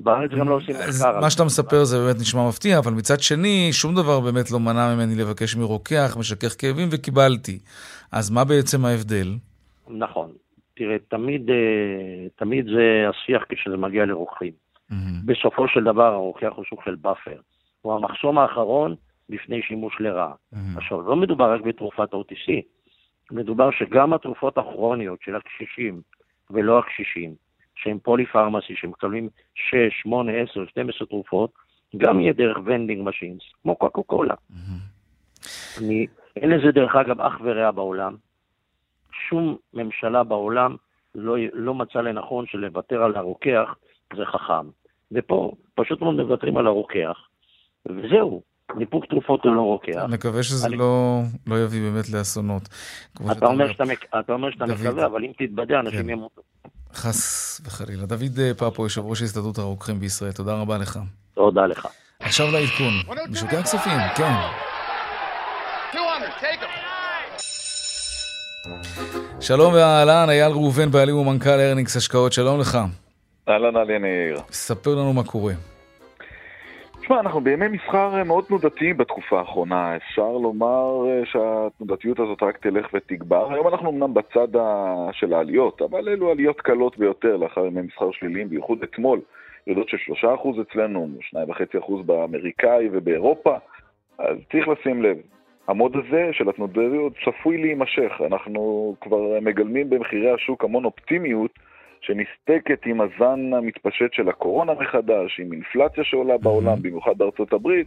בארץ גם לא עושים מחקר. מה שאתה מספר זה באמת נשמע מפתיע, אבל מצד שני, שום דבר באמת לא מנע ממני לבקש מרוקח, משכך כאבים, וקיבלתי. אז מה בעצם ההבדל? נכון. תראה, תמיד זה השיח כשזה מגיע לרוקחים. בסופו של דבר, הרוקח הוא סוג של באפר. הוא המחסום האחרון לפני שימוש לרעה. עכשיו, לא מדובר רק בתרופת OTC. מדובר שגם התרופות הכרוניות של הקשישים ולא הקשישים, שהם פוליפרמסי, שהם מקבלים 6, 8, 10, 12 תרופות, גם יהיה דרך ונדינג משינס, כמו קוקה קולה. אין לזה דרך אגב אח ורע בעולם. שום ממשלה בעולם לא מצא לנכון שלוותר על הרוקח זה חכם. ופה פשוט מאוד מוותרים על הרוקח. וזהו, ניפוק תרופות הוא לא רוקח. אני מקווה שזה לא יביא באמת לאסונות. אתה אומר שאתה מקווה, אבל אם תתבדע, אנשים ימותו. חס וחלילה. דוד פאפו, יושב ראש הסתדרות הרוקחים בישראל, תודה רבה לך. תודה לך. עכשיו לעדכון, משוקי הכספים, כן. 200, take them. שלום ואהלן, אייל ראובן, בעלים ומנכ"ל ארניקס השקעות, שלום לך. אהלן, אהלן, יאיר. ספר לנו מה קורה. תשמע, אנחנו בימי מסחר מאוד תנודתיים בתקופה האחרונה. אפשר לומר שהתנודתיות הזאת רק תלך ותגבר. היום אנחנו אמנם בצד של העליות, אבל אלו עליות קלות ביותר לאחר ימי מסחר שליליים, בייחוד אתמול. יודעות ש3% אצלנו, 2.5% באמריקאי ובאירופה. אז צריך לשים לב, המוד הזה של התנודתיות צפוי להימשך. אנחנו כבר מגלמים במחירי השוק המון אופטימיות, שנסתקת עם הזן המתפשט של הקורונה מחדש, עם אינפלציה שעולה בעולם, במיוחד בארצות הברית.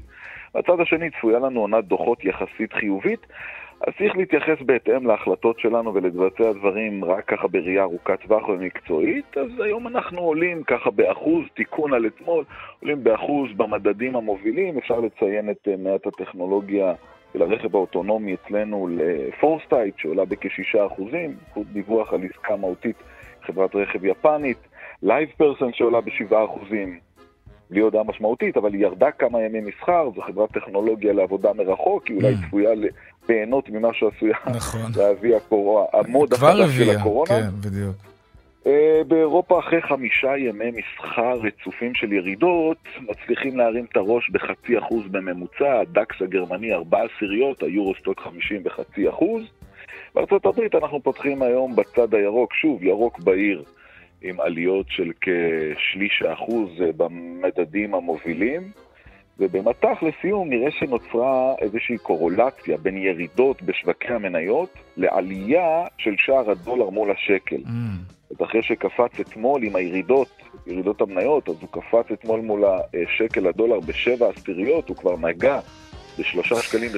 הצד השני צפויה לנו עונת דוחות יחסית חיובית, אז צריך להתייחס בהתאם להחלטות שלנו ולבצע דברים רק ככה בראייה ארוכת טווח ומקצועית. אז היום אנחנו עולים ככה באחוז, תיקון על אתמול, עולים באחוז במדדים המובילים. אפשר לציין את מעט הטכנולוגיה של הרכב האוטונומי אצלנו לפורסטייט, שעולה בכ6%, דיווח על עסקה מהותית חברת רכב יפנית, לייב פרסן שעולה ב7%, בלי הודעה משמעותית, אבל היא ירדה כמה ימים מסחר, זו חברת טכנולוגיה לעבודה מרחוק, היא אולי צפויה לבענות ממה שעשויה להביא הקורונה, המוד החדש של הקורונה. כן, בדיוק. באירופה אחרי 5 ימי מסחר רצופים של ירידות, מצליחים להרים את הראש ב0.5% בממוצע, הדקס הגרמני 0.4%, היורוסטוק 50.5%, בארצות הברית אנחנו פותחים היום בצד הירוק, שוב, ירוק בעיר, עם עליות של כ0.3% במדדים המובילים, ובמתח לסיום נראה שנוצרה איזושהי קורולציה בין ירידות בשווקי המניות לעלייה של שער הדולר מול השקל. אז אחרי שקפץ אתמול עם ירידות המניות, אז הוא קפץ אתמול מול השקל הדולר ב0.7, הוא כבר נגע. ב3.30 שקלים,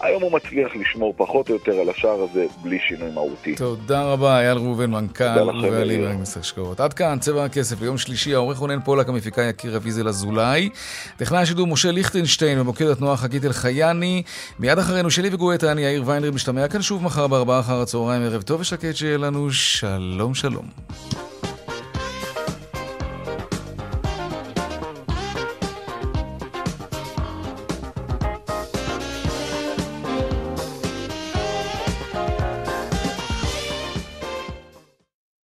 היום הוא מצליח לשמור פחות או יותר על השער הזה בלי שינוי מהותי. תודה רבה, אייל רובן, מנכ"ל ובעלים ארניקס השקעות. עד כאן צבע הכסף ליום שלישי. העורך רונן פולק, המפיקה יקיר אביזר זולאי, טכנאי השידור משה ליכטנשטיין, במוקד התנועה חגית אל חייני. מיד אחרינו שלי וגואטה, אני יאיר ויינריב, משתמע כאן שוב מחר ב4 אחר הצהריים. ערב טוב ושקט שיהיה לנו. שלום שלום.